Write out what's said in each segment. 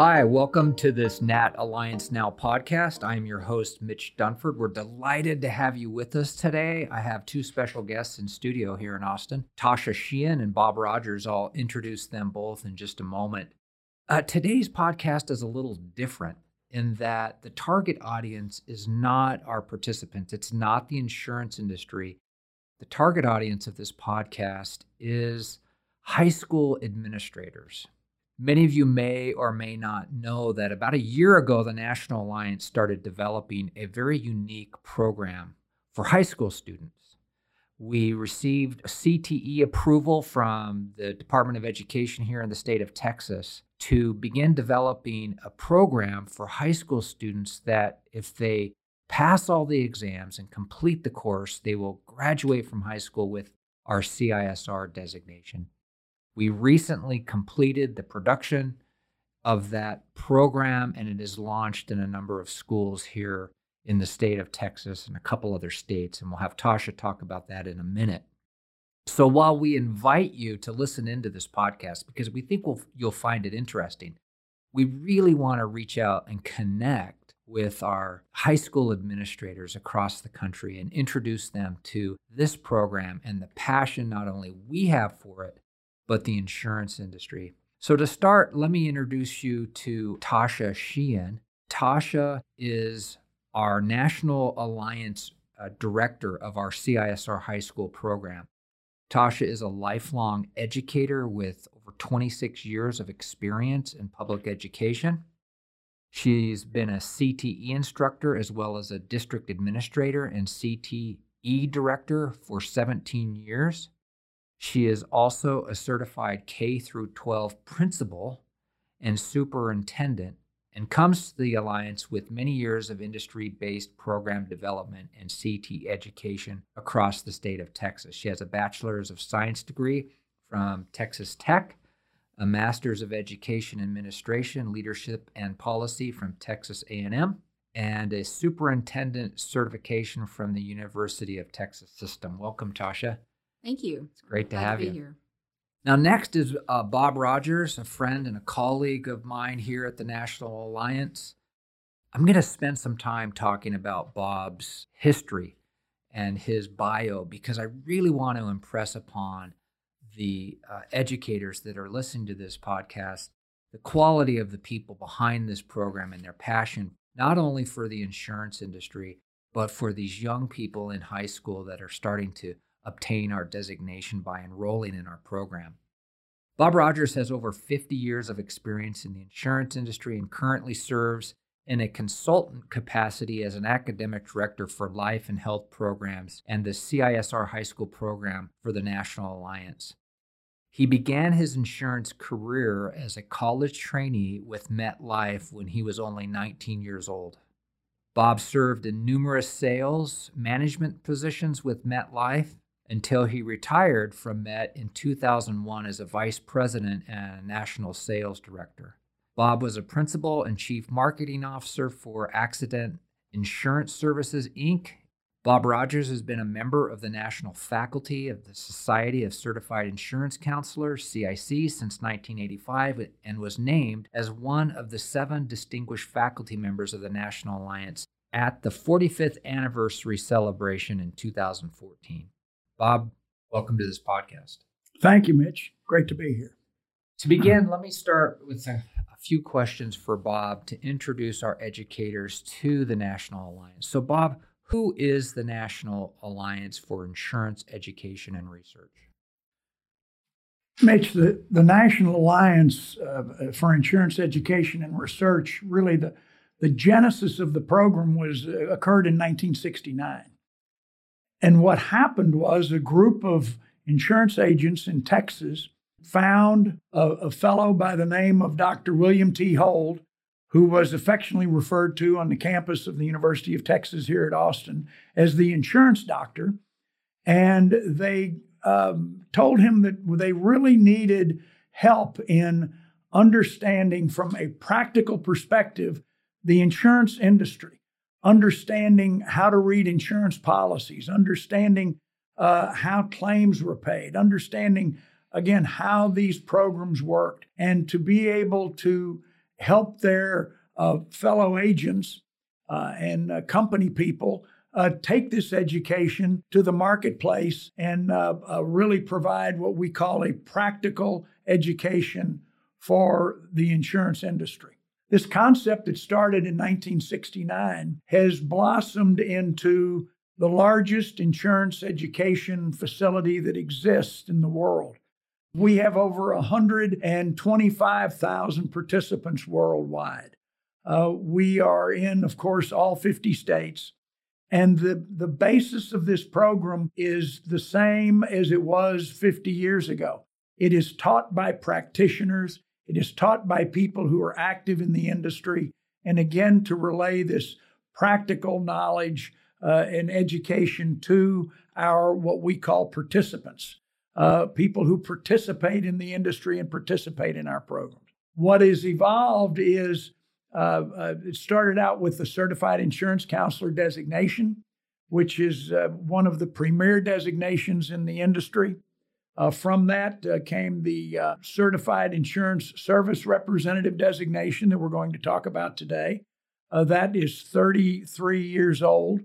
Hi, welcome to this Nat Alliance Now podcast. I'm your host, Mitch Dunford. We're delighted to have you with us today. I have two special guests in studio here in Austin, Tasha Sheehan and Bob Rogers. I'll introduce them both in just a moment. Today's podcast is a little different in that the target audience is not our participants. It's not the insurance industry. The target audience of this podcast is high school administrators. Many of you may or may not know that about a year ago, the National Alliance started developing a very unique program for high school students. We received CTE approval from the Department of Education here in the state of Texas to begin developing a program for high school students that if they pass all the exams and complete the course, they will graduate from high school with our CISR designation. We recently completed the production of that program, and it is launched in a number of schools here in the state of Texas and a couple other states, and we'll have Tasha talk about that in a minute. So while we invite you to listen into this podcast, because we think you'll find it interesting, we really want to reach out and connect with our high school administrators across the country and introduce them to this program and the passion not only we have for it, but the insurance industry. So to start, let me introduce you to Tasha Sheehan. Tasha is our National Alliance Director of our CISR High School program. Tasha is a lifelong educator with over 26 years of experience in public education. She's been a CTE instructor as well as a district administrator and CTE director for 17 years. She is also a certified K-12 principal and superintendent and comes to the Alliance with many years of industry-based program development and CT education across the state of Texas. She has a Bachelor's of Science degree from Texas Tech, a Master's of Education Administration, Leadership and Policy from Texas A&M, and a superintendent certification from the University of Texas System. Welcome, Tasha. Thank you. It's great to have you here. Now, next is Bob Rogers, a friend and a colleague of mine here at the National Alliance. I'm going to spend some time talking about Bob's history and his bio because I really want to impress upon the educators that are listening to this podcast the quality of the people behind this program and their passion, not only for the insurance industry, but for these young people in high school that are starting to obtain our designation by enrolling in our program. Bob Rogers has over 50 years of experience in the insurance industry and currently serves in a consultant capacity as an academic director for life and health programs and the CISR High School program for the National Alliance. He began his insurance career as a college trainee with MetLife when he was only 19 years old. Bob served in numerous sales management positions with MetLife until he retired from Met in 2001 as a vice president and national sales director. Bob was a principal and chief marketing officer for Accident Insurance Services, Inc. Bob Rogers has been a member of the national faculty of the Society of Certified Insurance Counselors, CIC, since 1985 and was named as one of the 7 distinguished faculty members of the National Alliance at the 45th anniversary celebration in 2014. Bob, welcome to this podcast. Thank you, Mitch. Great to be here. To begin, let me start with a few questions for Bob to introduce our educators to the National Alliance. So, Bob, who is the National Alliance for Insurance Education and Research? Mitch, the National Alliance for Insurance Education and Research, really the genesis of the program occurred in 1969. And what happened was a group of insurance agents in Texas found a fellow by the name of Dr. William T. Hold, who was affectionately referred to on the campus of the University of Texas here at Austin as the insurance doctor. And they told him that they really needed help in understanding from a practical perspective the insurance industry, understanding how to read insurance policies, understanding how claims were paid, understanding, again, how these programs worked, and to be able to help their fellow agents and company people take this education to the marketplace and really provide what we call a practical education for the insurance industry. This concept that started in 1969 has blossomed into the largest insurance education facility that exists in the world. We have over 125,000 participants worldwide. We are in, of course, all 50 states. And the basis of this program is the same as it was 50 years ago. It is taught by practitioners. It is taught by people who are active in the industry. And again, to relay this practical knowledge and education to our what we call participants, people who participate in the industry and participate in our programs. What has evolved is it started out with the Certified Insurance Counselor designation, which is one of the premier designations in the industry. From that came the Certified Insurance Service Representative designation that we're going to talk about today. That is 33 years old.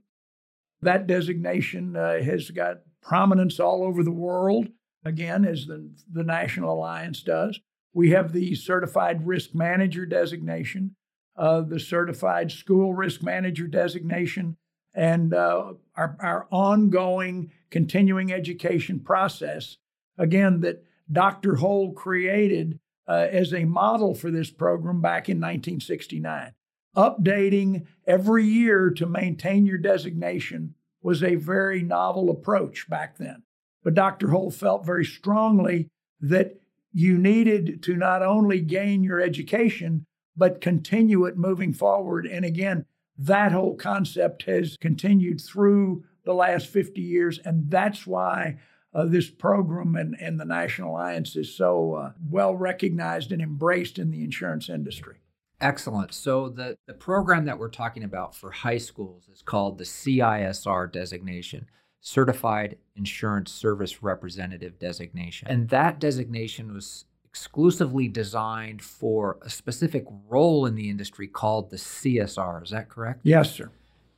That designation has got prominence all over the world, again, as the National Alliance does. We have the Certified Risk Manager designation, the Certified School Risk Manager designation, and our ongoing continuing education process, again, that Dr. Hold created as a model for this program back in 1969. Updating every year to maintain your designation was a very novel approach back then. But Dr. Hold felt very strongly that you needed to not only gain your education, but continue it moving forward. And again, that whole concept has continued through the last 50 years. And that's why this program and the National Alliance is so well recognized and embraced in the insurance industry. Excellent. So the program that we're talking about for high schools is called the CISR designation, Certified Insurance Service Representative designation. And that designation was exclusively designed for a specific role in the industry called the CSR. Is that correct? Yes, sir.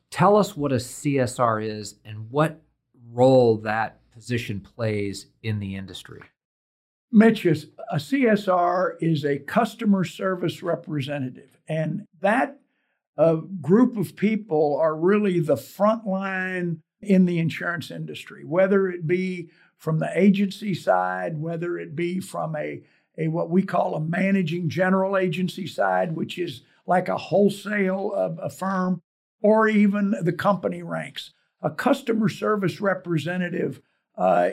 Tell us what a CSR is and what role that position plays in the industry. Mitch, a CSR is a customer service representative, and that group of people are really the front line in the insurance industry, whether it be from the agency side, whether it be from a what we call a managing general agency side, which is like a wholesale a firm, or even the company ranks. A customer service representative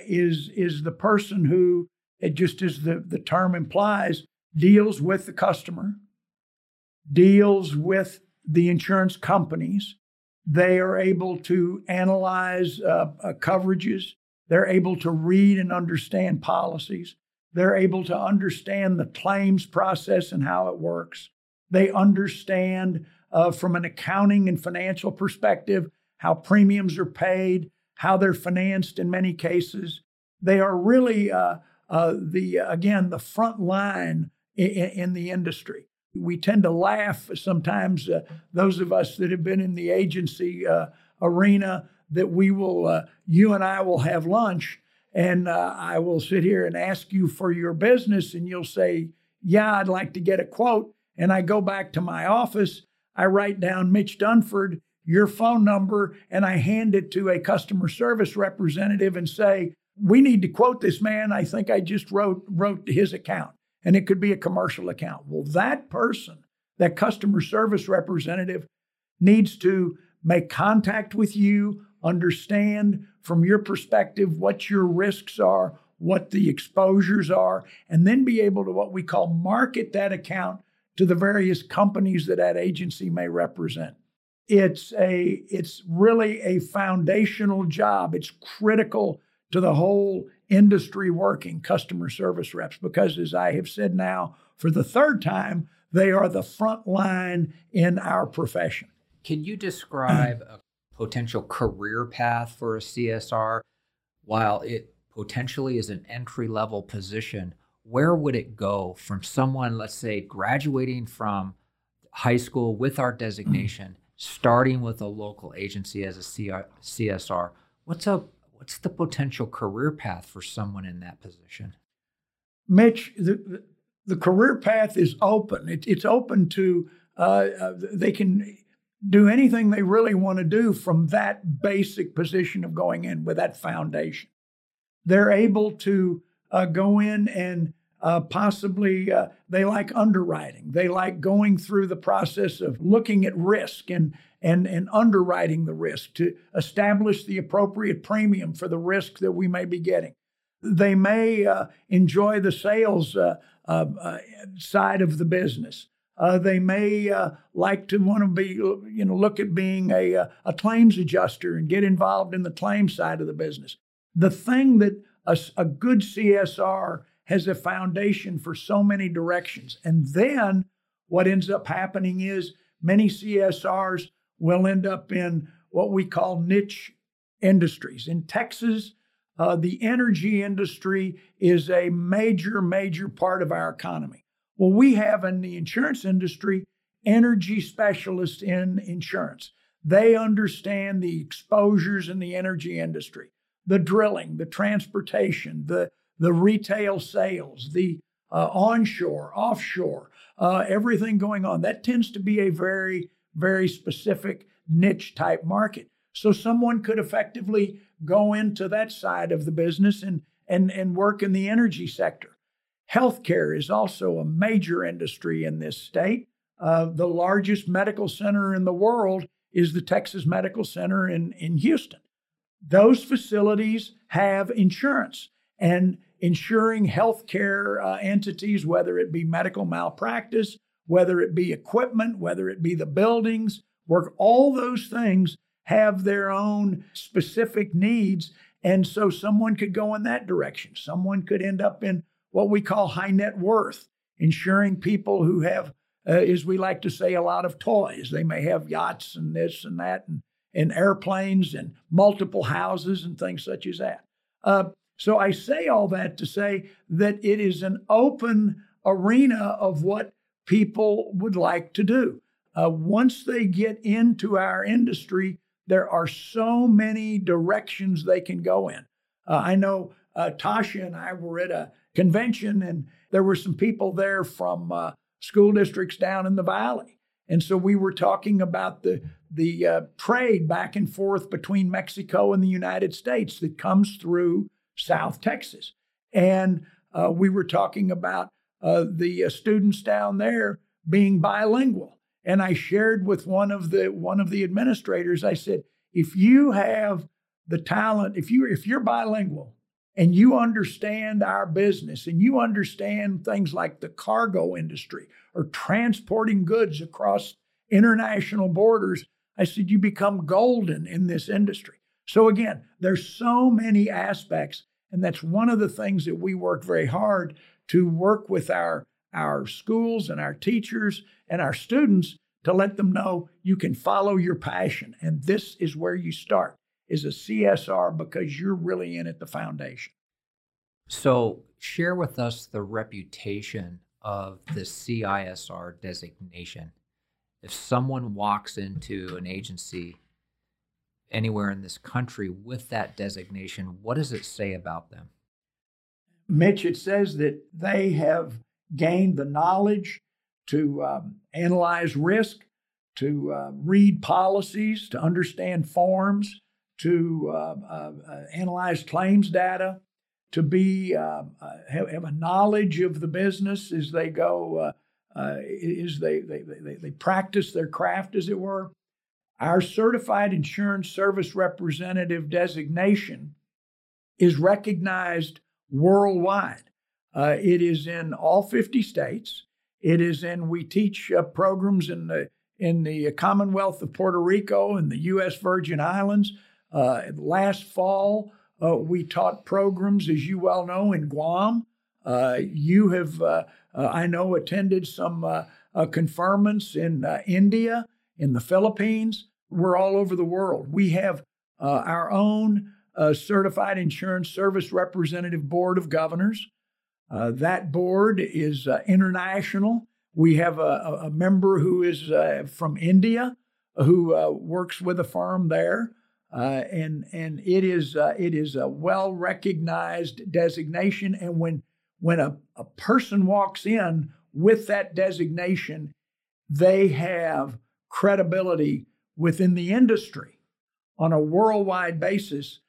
is the person who, it just as the term implies, deals with the customer, deals with the insurance companies. They are able to analyze coverages. They're able to read and understand policies. They're able to understand the claims process and how it works. They understand from an accounting and financial perspective how premiums are paid, how they're financed in many cases. They are really again, the front line in the industry. We tend to laugh sometimes, those of us that have been in the agency arena, that we will, you and I will have lunch, and I will sit here and ask you for your business, and you'll say, yeah, I'd like to get a quote. And I go back to my office, I write down Mitch Dunford, your phone number, and I hand it to a customer service representative and say, we need to quote this man. I think I just wrote his account, and it could be a commercial account. Well, that person, that customer service representative, needs to make contact with you, understand from your perspective what your risks are, what the exposures are, and then be able to what we call market that account to the various companies that that agency may represent. It's really a foundational job. It's critical to the whole industry working, customer service reps, because as I have said now for the third time, they are the front line in our profession. Can you describe a potential career path for a CSR? While it potentially is an entry-level position, where would it go from someone, let's say, graduating from high school with our designation, starting with a local agency as a CSR? What's the potential career path for someone in that position? Mitch, the career path is open. It's open to, they can do anything they really want to do from that basic position of going in with that foundation. They're able to go in and possibly, they like underwriting. They like going through the process of looking at risk and underwriting the risk to establish the appropriate premium for the risk that we may be getting. They may enjoy the sales side of the business. They may like to want to be, look at being a claims adjuster and get involved in the claims side of the business. The thing that a good CSR has a foundation for so many directions. And then what ends up happening is many CSRs will end up in what we call niche industries. In Texas, the energy industry is a major, major part of our economy. Well, we have in the insurance industry, energy specialists in insurance. They understand the exposures in the energy industry, the drilling, the transportation, the retail sales, the onshore, offshore, everything going on. That tends to be a very, very specific niche type market. So someone could effectively go into that side of the business and work in the energy sector. Healthcare is also a major industry in this state. The largest medical center in the world is the Texas Medical Center in Houston. Those facilities have insurance. And insuring healthcare entities, whether it be medical malpractice, whether it be equipment, whether it be the buildings, work, all those things have their own specific needs. And so someone could go in that direction. Someone could end up in what we call high net worth, insuring people who have, as we like to say, a lot of toys. They may have yachts and this and that and airplanes and multiple houses and things such as that. So I say all that to say that it is an open arena of what people would like to do. Once they get into our industry, there are so many directions they can go in. I know Tasha and I were at a convention, and there were some people there from school districts down in the valley. And so we were talking about the trade back and forth between Mexico and the United States that comes through South Texas. And we were talking about the students down there being bilingual. And I shared with one of the administrators, I said, if you have the talent, if you're bilingual and you understand our business and you understand things like the cargo industry or transporting goods across international borders, I said, you become golden in this industry. So again, there's so many aspects, and that's one of the things that we work very hard to work with our schools and our teachers and our students to let them know you can follow your passion. And this is where you start is a CSR because you're really in at the foundation. So share with us the reputation of the CISR designation. If someone walks into an agency anywhere in this country with that designation, what does it say about them? Mitch, it says that they have gained the knowledge to analyze risk, to read policies, to understand forms, to analyze claims data, to be have a knowledge of the business as they go, as they practice their craft, as it were. Our Certified Insurance Service Representative designation is recognized worldwide. It is in all 50 states. It is in, we teach programs in the Commonwealth of Puerto Rico and the U.S. Virgin Islands. Last fall, we taught programs, as you well know, in Guam. You have, I know, attended some conferments in India, in the Philippines. We're all over the world. We have our own Certified Insurance Service Representative Board of Governors. That board is international. We have a member who is from India who works with a firm there. And it is a well-recognized designation. And when a person walks in with that designation, they have credibility within the industry on a worldwide basis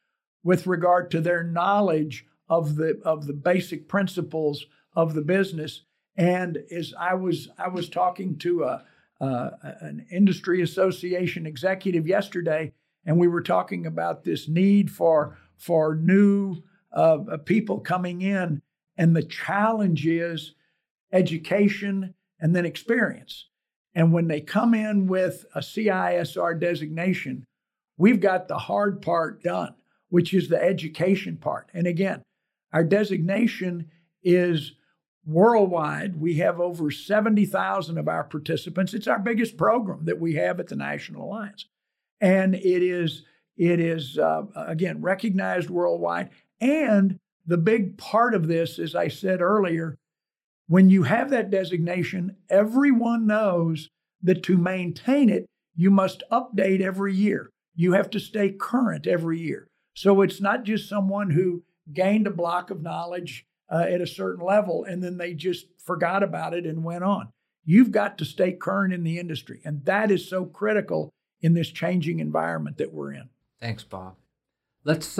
with regard to their knowledge of the basic principles of the business. And as I was talking to an industry association executive yesterday, and we were talking about this need for new people coming in, and the challenge is education and then experience. And when they come in with a CISR designation, we've got the hard part done, which is the education part. And again, our designation is worldwide. We have over 70,000 of our participants. It's our biggest program that we have at the National Alliance. And it is again, recognized worldwide. And the big part of this, as I said earlier, when you have that designation, everyone knows that to maintain it, you must update every year. You have to stay current every year. So it's not just someone who gained a block of knowledge at a certain level, and then they just forgot about it and went on. You've got to stay current in the industry. And that is so critical in this changing environment that we're in. Thanks, Bob. Let's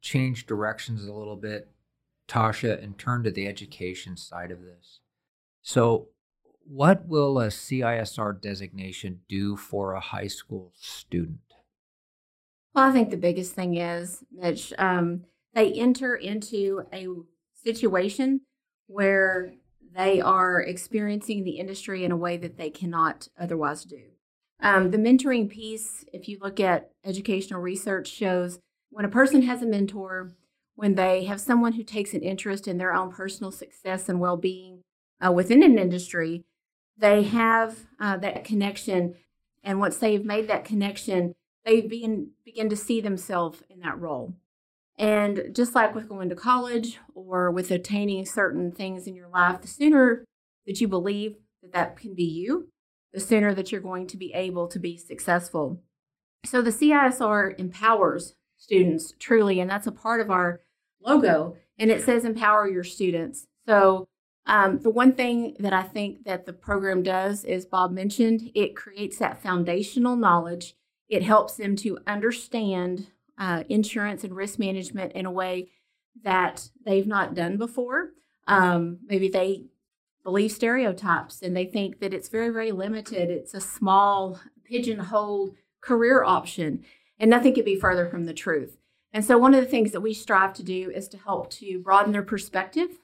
change directions a little bit, Tasha, and turn to the education side of this. So what will a CISR designation do for a high school student? Well, I think the biggest thing is, Mitch, they enter into a situation where they are experiencing the industry in a way that they cannot otherwise do. The mentoring piece, if you look at educational research, shows when a person has a mentor, when they have someone who takes an interest in their own personal success and well-being within an industry, they have that connection. And once they've made that connection, they begin to see themselves in that role. And just like with going to college or with attaining certain things in your life, the sooner that you believe that that can be you, the sooner that you're going to be able to be successful. So the CISR empowers students truly, and that's a part of our logo, and it says empower your students. So the one thing that I think that the program does, as Bob mentioned, it creates that foundational knowledge. It helps them to understand insurance and risk management in a way that they've not done before. Maybe they believe stereotypes, and they think that it's very, very limited. It's a small pigeonholed career option, and nothing could be further from the truth. And so one of the things that we strive to do is to help to broaden their perspective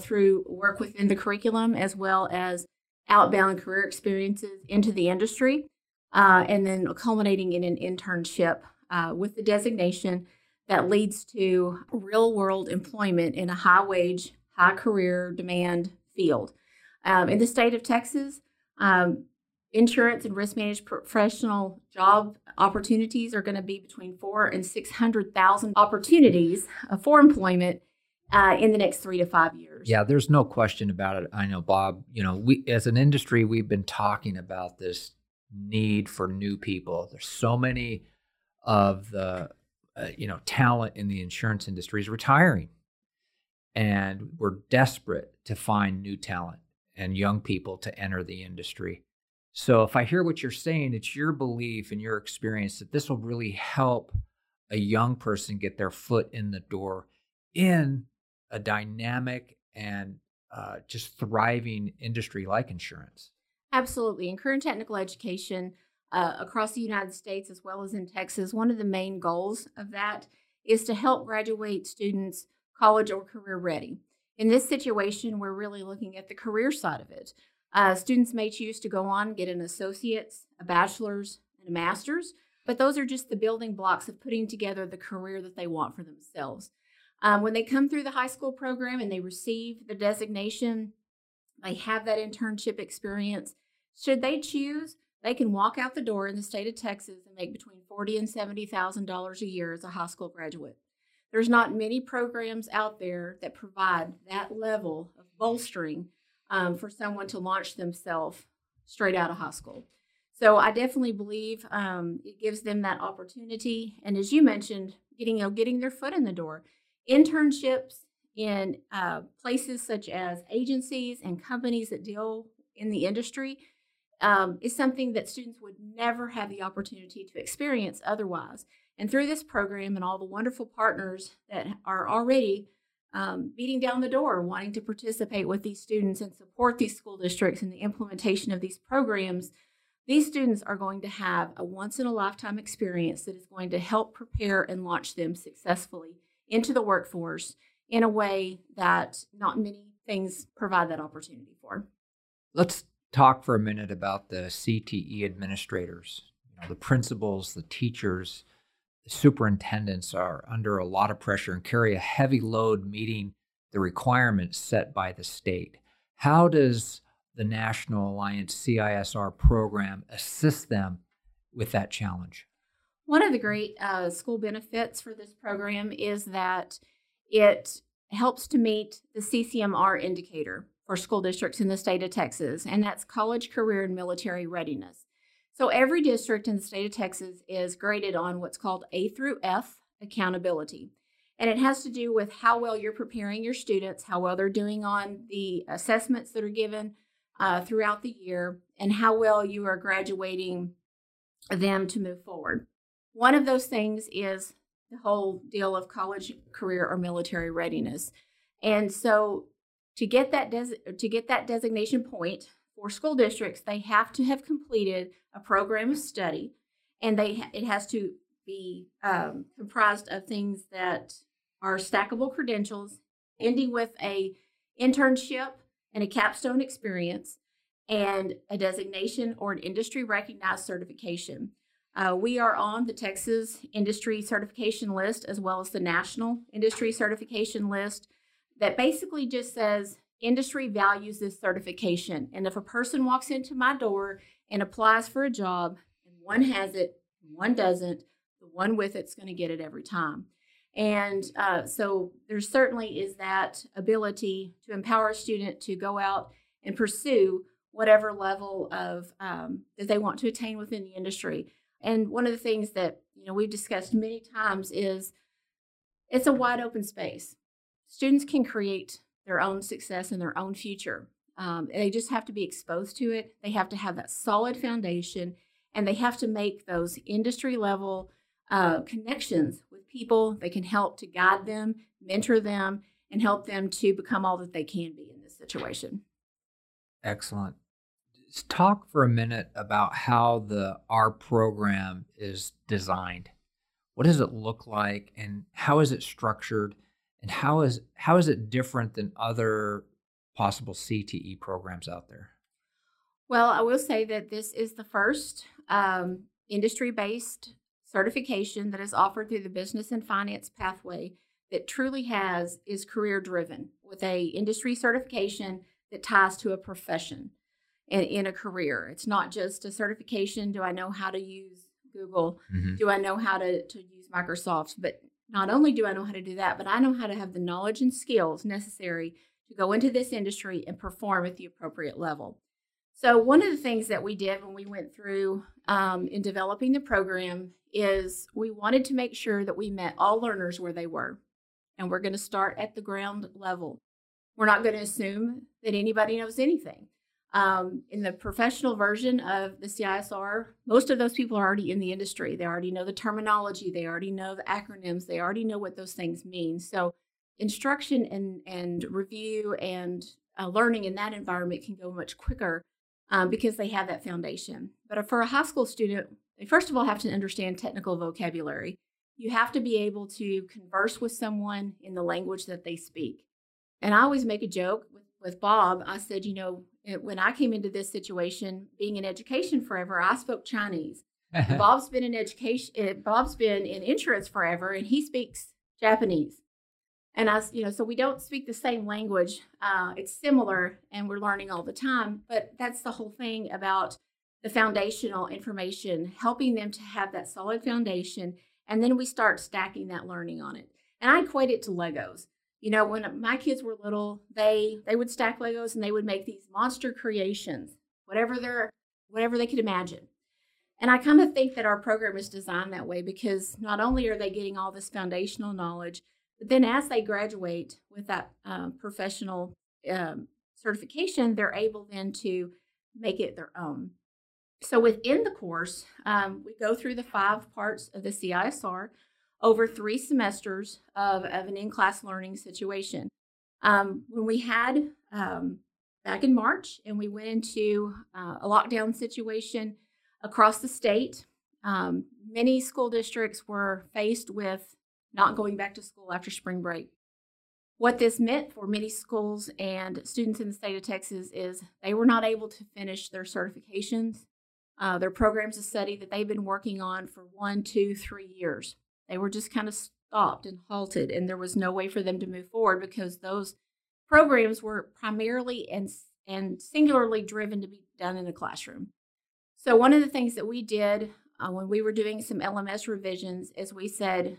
through work within the curriculum, as well as outbound career experiences into the industry, and then culminating in an internship with the designation that leads to real-world employment in a high-wage, high-career demand field. In the state of Texas, insurance and risk management professional job opportunities are going to be between 400,000 and 600,000 opportunities for employment in the next 3 to 5 years. Yeah, there's no question about it. I know, Bob, we as an industry, we've been talking about this need for new people. There's so many of the talent in the insurance industry is retiring. And we're desperate to find new talent and young people to enter the industry. So if I hear what you're saying, it's your belief and your experience that this will really help a young person get their foot in the door in a dynamic and just thriving industry like insurance. Absolutely. In career and technical education across the United States, as well as in Texas, one of the main goals of that is to help graduate students college or career ready. In this situation, we're really looking at the career side of it. Students may choose to go on, get an associate's, a bachelor's, and a master's, but those are just the building blocks of putting together the career that they want for themselves. When they come through the high school program and they receive the designation, they have that internship experience. Should they choose, they can walk out the door in the state of Texas and make between $40,000 and $70,000 a year as a high school graduate. There's not many programs out there that provide that level of bolstering for someone to launch themselves straight out of high school. So I definitely believe it gives them that opportunity. And as you mentioned, getting their foot in the door. Internships in places such as agencies and companies that deal in the industry is something that students would never have the opportunity to experience otherwise. And through this program and all the wonderful partners that are already beating down the door, wanting to participate with these students and support these school districts in the implementation of these programs, these students are going to have a once-in-a-lifetime experience that is going to help prepare and launch them successfully into the workforce in a way that not many things provide that opportunity for. Let's talk for a minute about the CTE administrators. You know, the principals, the teachers, the superintendents are under a lot of pressure and carry a heavy load meeting the requirements set by the state. How does the National Alliance CISR program assist them with that challenge? One of the great school benefits for this program is that it helps to meet the CCMR indicator for school districts in the state of Texas, and that's college, career, and military readiness. So every district in the state of Texas is graded on what's called A through F accountability. And it has to do with how well you're preparing your students, how well they're doing on the assessments that are given throughout the year, and how well you are graduating them to move forward. One of those things is the whole deal of college, career, or military readiness. And so to get that designation point for school districts, they have to have completed a program of study, and it has to be comprised of things that are stackable credentials, ending with an internship and a capstone experience, and a designation or an industry-recognized certification. We are on the Texas Industry Certification List as well as the National Industry Certification List that basically just says industry values this certification. And if a person walks into my door and applies for a job, and one has it, one doesn't, the one with it's going to get it every time. And so there certainly is that ability to empower a student to go out and pursue whatever level of that they want to attain within the industry. And one of the things that, you know, we've discussed many times is it's a wide open space. Students can create their own success and their own future. They just have to be exposed to it. They have to have that solid foundation, and they have to make those industry level connections with people that can help to guide them, mentor them, and help them to become all that they can be in this situation. Excellent. Let's talk for a minute about how our program is designed. What does it look like, and how is it structured, and how is it different than other possible CTE programs out there? Well, I will say that this is the first industry-based certification that is offered through the business and finance pathway that truly is career-driven, with a industry certification that ties to a profession and in a career. It's not just a certification. Do I know how to use Google? Mm-hmm. Do I know how to use Microsoft? But not only do I know how to do that, but I know how to have the knowledge and skills necessary to go into this industry and perform at the appropriate level. So one of the things that we did when we went through in developing the program is we wanted to make sure that we met all learners where they were. And we're going to start at the ground level. We're not going to assume that anybody knows anything. In the professional version of the CISR, most of those people are already in the industry. They already know the terminology. They already know the acronyms. They already know what those things mean. So instruction and review and learning in that environment can go much quicker because they have that foundation. But for a high school student, they first of all have to understand technical vocabulary. You have to be able to converse with someone in the language that they speak. And I always make a joke with Bob. I said, you know, when I came into this situation, being in education forever, I spoke Chinese. Bob's been in education. Bob's been in insurance forever, and he speaks Japanese. And so we don't speak the same language. It's similar, and we're learning all the time. But that's the whole thing about the foundational information, helping them to have that solid foundation, and then we start stacking that learning on it. And I equate it to Legos. You know, when my kids were little, they would stack Legos and they would make these monster creations, whatever they could imagine. And I kind of think that our program is designed that way because not only are they getting all this foundational knowledge, but then as they graduate with that professional certification, they're able then to make it their own. So within the course, we go through the 5 parts of the CISR over 3 semesters of an in-class learning situation. When we had, back in March, and we went into a lockdown situation across the state, many school districts were faced with not going back to school after spring break. What this meant for many schools and students in the state of Texas is they were not able to finish their certifications, their programs of study that they've been working on for 1, 2, 3 years. They were just kind of stopped and halted, and there was no way for them to move forward because those programs were primarily and singularly driven to be done in the classroom. So one of the things that we did when we were doing some LMS revisions is we said,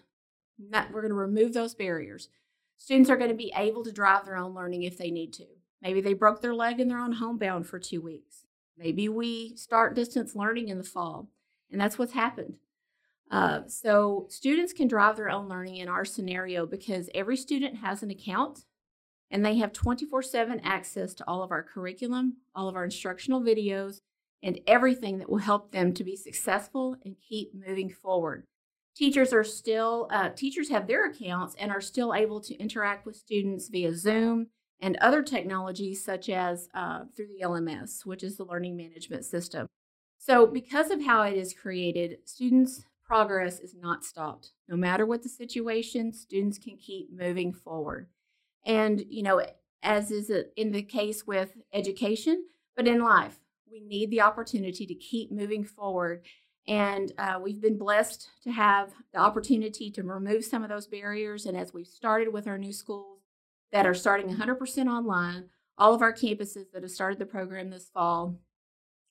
we're going to remove those barriers. Students are going to be able to drive their own learning if they need to. Maybe they broke their leg and they're on homebound for 2 weeks. Maybe we start distance learning in the fall, and that's what's happened. So students can drive their own learning in our scenario because every student has an account, and they have 24/7 access to all of our curriculum, all of our instructional videos, and everything that will help them to be successful and keep moving forward. Teachers are still, teachers have their accounts and are still able to interact with students via Zoom and other technologies such as through the LMS, which is the learning management system. So because of how it is created, students' progress is not stopped. No matter what the situation, students can keep moving forward. And, you know, as is in the case with education, but in life, we need the opportunity to keep moving forward. And we've been blessed to have the opportunity to remove some of those barriers. And as we've started with our new schools that are starting 100% online, all of our campuses that have started the program this fall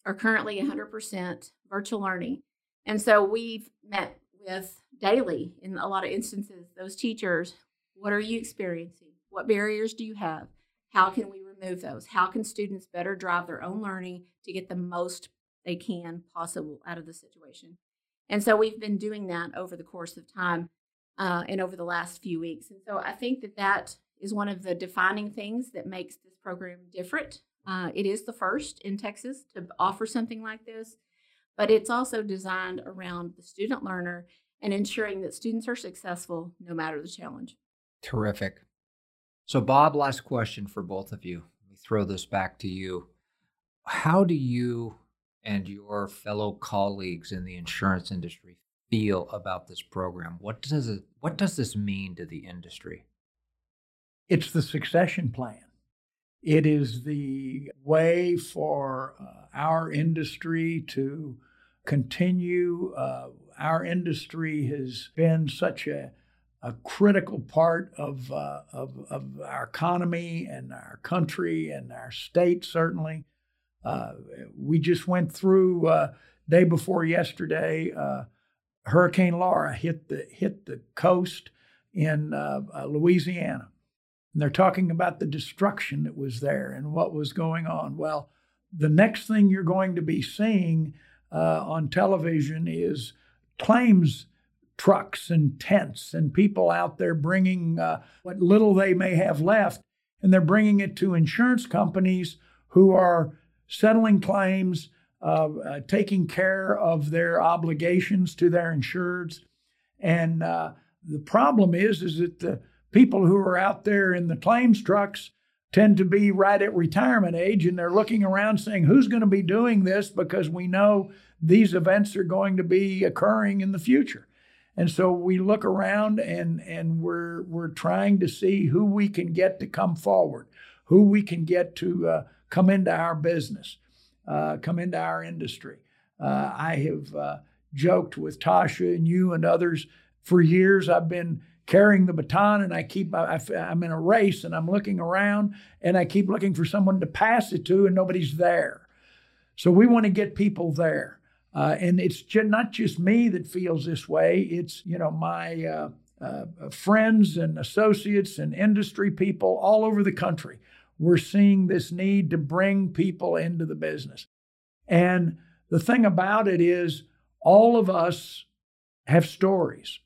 are currently 100% virtual learning. And so we've met with daily, in a lot of instances, those teachers, what are you experiencing? What barriers do you have? How can we remove those? How can students better drive their own learning to get the most they can possible out of the situation? And so we've been doing that over the course of time and over the last few weeks. And so I think that that is one of the defining things that makes this program different. It is the first in Texas to offer something like this, but it's also designed around the student learner and ensuring that students are successful no matter the challenge. Terrific. So Bob, last question for both of you. Let me throw this back to you. How do you and your fellow colleagues in the insurance industry feel about this program? What does this mean to the industry? It's the succession plan. It is the way for our industry to continue. Our industry has been such a critical part of our economy and our country and our state, certainly. We just went through day before yesterday. Hurricane Laura hit the coast in Louisiana, and they're talking about the destruction that was there and what was going on. Well, the next thing you're going to be seeing on television is claims trucks and tents and people out there bringing what little they may have left, and they're bringing it to insurance companies who are settling claims, taking care of their obligations to their insureds. And the problem is that the people who are out there in the claims trucks tend to be right at retirement age, and they're looking around saying, who's going to be doing this? Because we know these events are going to be occurring in the future. And so we look around and we're trying to see who we can get to come forward, who we can get to come into our business, come into our industry. I have joked with Tasha and you and others for years. I've been carrying the baton, and I'm in a race, and I'm looking around, and I keep looking for someone to pass it to, and nobody's there. So we want to get people there. And it's not just me that feels this way. It's, you know, my friends and associates and industry people all over the country. We're seeing this need to bring people into the business. And the thing about it is all of us have stories,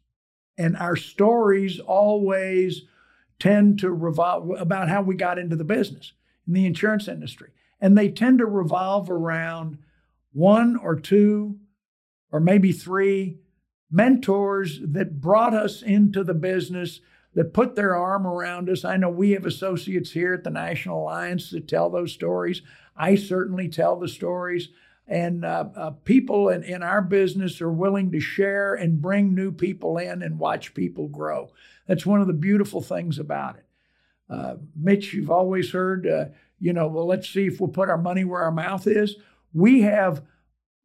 and our stories always tend to revolve about how we got into the business in the insurance industry. And they tend to revolve around one or two or maybe three mentors that brought us into the business, that put their arm around us. I know we have associates here at the National Alliance that tell those stories. I certainly tell the stories. And people in our business are willing to share and bring new people in and watch people grow. That's one of the beautiful things about it. Mitch, you've always heard, well, let's see if we'll put our money where our mouth is. We have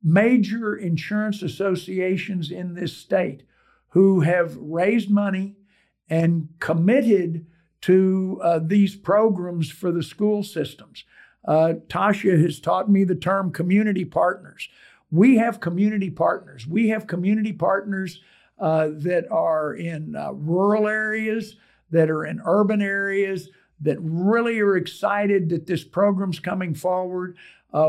major insurance associations in this state who have raised money and committed to these programs for the school systems. Tasha has taught me the term community partners. We have community partners. We have community partners that are in rural areas, that are in urban areas, that really are excited that this program's coming forward.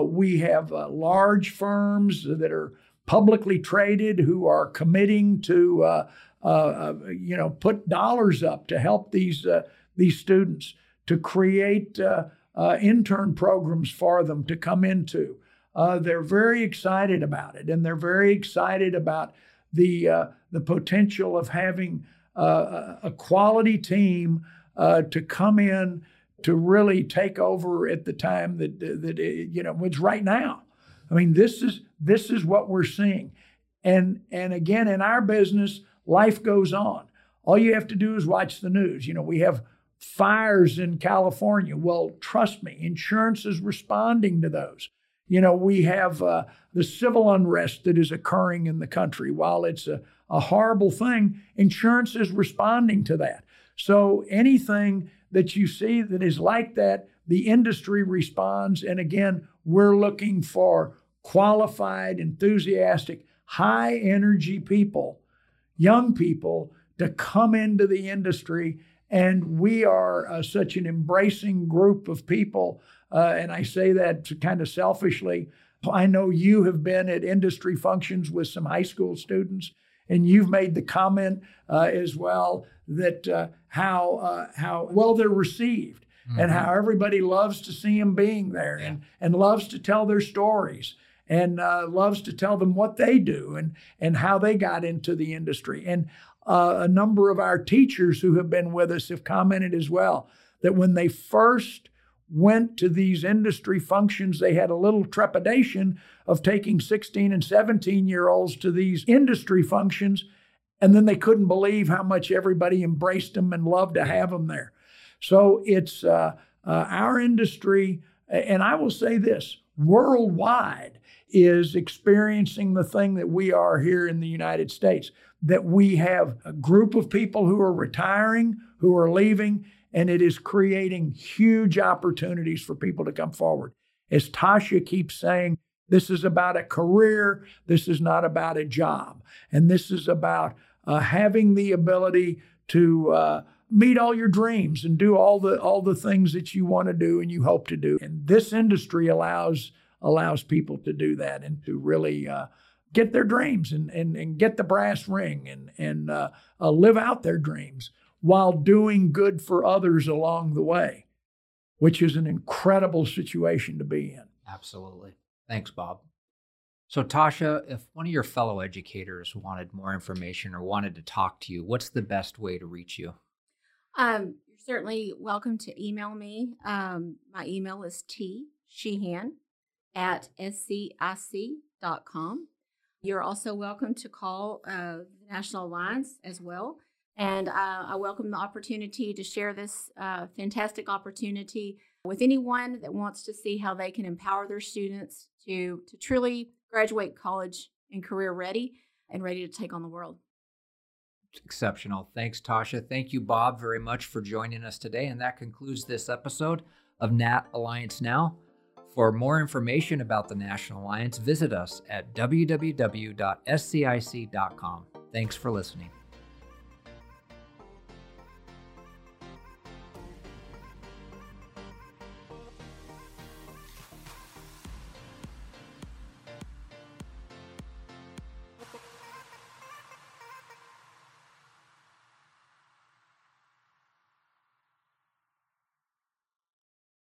We have large firms that are publicly traded who are committing to, put dollars up to help these students, to create intern programs for them to come into. They're very excited about it, and they're very excited about the potential of having a quality team to come in to really take over at the time that it's right now. I mean, this is what we're seeing. And again, in our business, life goes on. All you have to do is watch the news. You know, we have fires in California. Well, trust me, insurance is responding to those. You know, we have the civil unrest that is occurring in the country. While it's a horrible thing, insurance is responding to that. So anything that you see that is like that, the industry responds. And again, we're looking for qualified, enthusiastic, high energy people, young people, to come into the industry. And we are such an embracing group of people. And I say that kind of selfishly. I know you have been at industry functions with some high school students, and you've made the comment as well that how well they're received, mm-hmm. and how everybody loves to see them being there, yeah. and loves to tell their stories, and loves to tell them what they do and how they got into the industry. And a number of our teachers who have been with us have commented as well that when they first went to these industry functions, they had a little trepidation of taking 16 and 17-year-olds to these industry functions, and then they couldn't believe how much everybody embraced them and loved to have them there. So it's our industry, and I will say this, worldwide, is experiencing the thing that we are here in the United States, that we have a group of people who are retiring, who are leaving, and it is creating huge opportunities for people to come forward. As Tasha keeps saying, this is about a career. This is not about a job. And this is about having the ability to meet all your dreams and do all the things that you want to do and you hope to do. And this industry allows people to do that and to really get their dreams and get the brass ring and live out their dreams while doing good for others along the way, which is an incredible situation to be in. Absolutely. Thanks, Bob. So Tasha, if one of your fellow educators wanted more information or wanted to talk to you, what's the best way to reach you? You're certainly welcome to email me. My email is tsheehan@scic.com. You're also welcome to call the National Alliance as well. And I welcome the opportunity to share this fantastic opportunity with anyone that wants to see how they can empower their students to truly graduate college and career ready and ready to take on the world. Exceptional. Thanks, Tasha. Thank you, Bob, very much for joining us today. And that concludes this episode of Nat Alliance Now. For more information about the National Alliance, visit us at www.scic.com. Thanks for listening.